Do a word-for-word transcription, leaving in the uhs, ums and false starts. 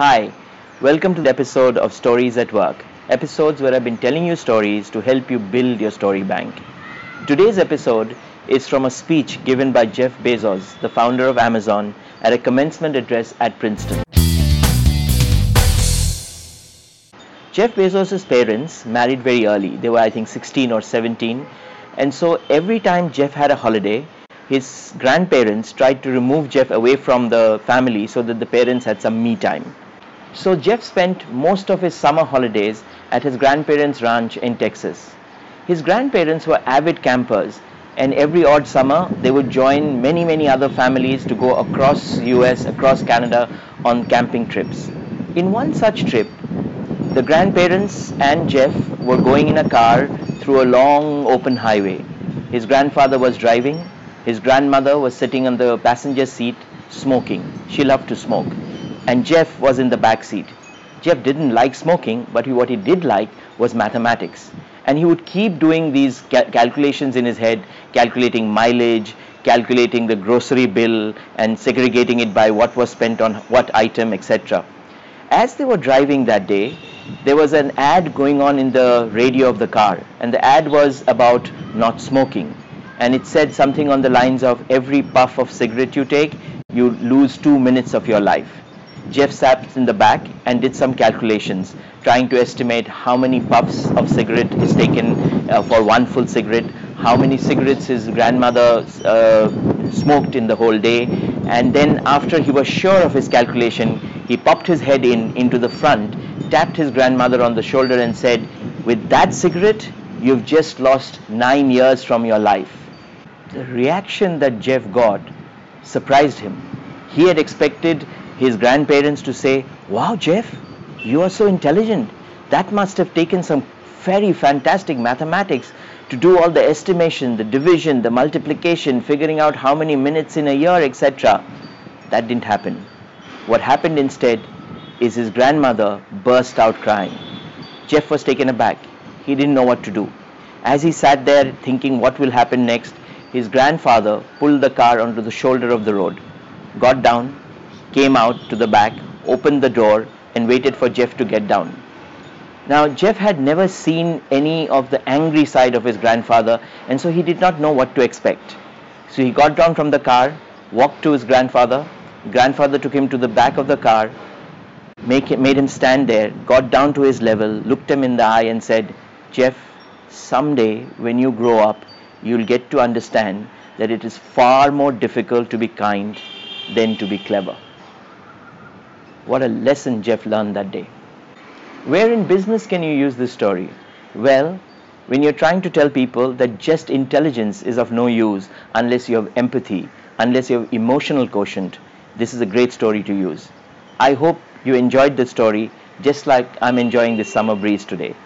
Hi, welcome to the episode of Stories at Work, episodes where I've been telling you stories to help you build your story bank. Today's episode is from a speech given by Jeff Bezos, the founder of Amazon, at a commencement address at Princeton. Jeff Bezos' parents married very early. They were, I think, sixteen or seventeen. And so every time Jeff had a holiday, his grandparents tried to remove Jeff away from the family so that the parents had some me time. So Jeff spent most of his summer holidays at his grandparents' ranch in Texas. His grandparents were avid campers, and every odd summer they would join many, many other families to go across U S, across Canada on camping trips. In one such trip, the grandparents and Jeff were going in a car through a long open highway. His grandfather was driving. His grandmother was sitting on the passenger seat smoking. She loved to smoke. And Jeff was in the back seat. Jeff didn't like smoking, but he, what he did like was mathematics. And he would keep doing these cal- calculations in his head, calculating mileage, calculating the grocery bill, and segregating it by what was spent on what item, et cetera. As they were driving that day, there was an ad going on in the radio of the car. And the ad was about not smoking. And it said something on the lines of, every puff of cigarette you take, you lose two minutes of your life. Jeff sat in the back and did some calculations, trying to estimate how many puffs of cigarette is taken uh, for one full cigarette, how many cigarettes his grandmother uh, smoked in the whole day. And then after he was sure of his calculation, he popped his head in into the front, tapped his grandmother on the shoulder and said, with that cigarette, you've just lost nine years from your life. The reaction that Jeff got surprised him. He had expected his grandparents to say, wow, Jeff, you are so intelligent. That must have taken some very fantastic mathematics to do all the estimation, the division, the multiplication, figuring out how many minutes in a year, et cetera. That didn't happen. What happened instead is his grandmother burst out crying. Jeff was taken aback. He didn't know what to do. As he sat there thinking what will happen next, his grandfather pulled the car onto the shoulder of the road, got down, came out to the back, opened the door, and waited for Jeff to get down. Now, Jeff had never seen any of the angry side of his grandfather, and so he did not know what to expect. So he got down from the car, walked to his grandfather. Grandfather took him to the back of the car, make it, made him stand there, got down to his level, looked him in the eye and said, Jeff, someday when you grow up, you'll get to understand that it is far more difficult to be kind than to be clever. What a lesson Jeff learned that day. Where in business can you use this story? Well, when you're trying to tell people that just intelligence is of no use unless you have empathy, unless you have emotional quotient, this is a great story to use. I hope you enjoyed this story just like I'm enjoying this summer breeze today.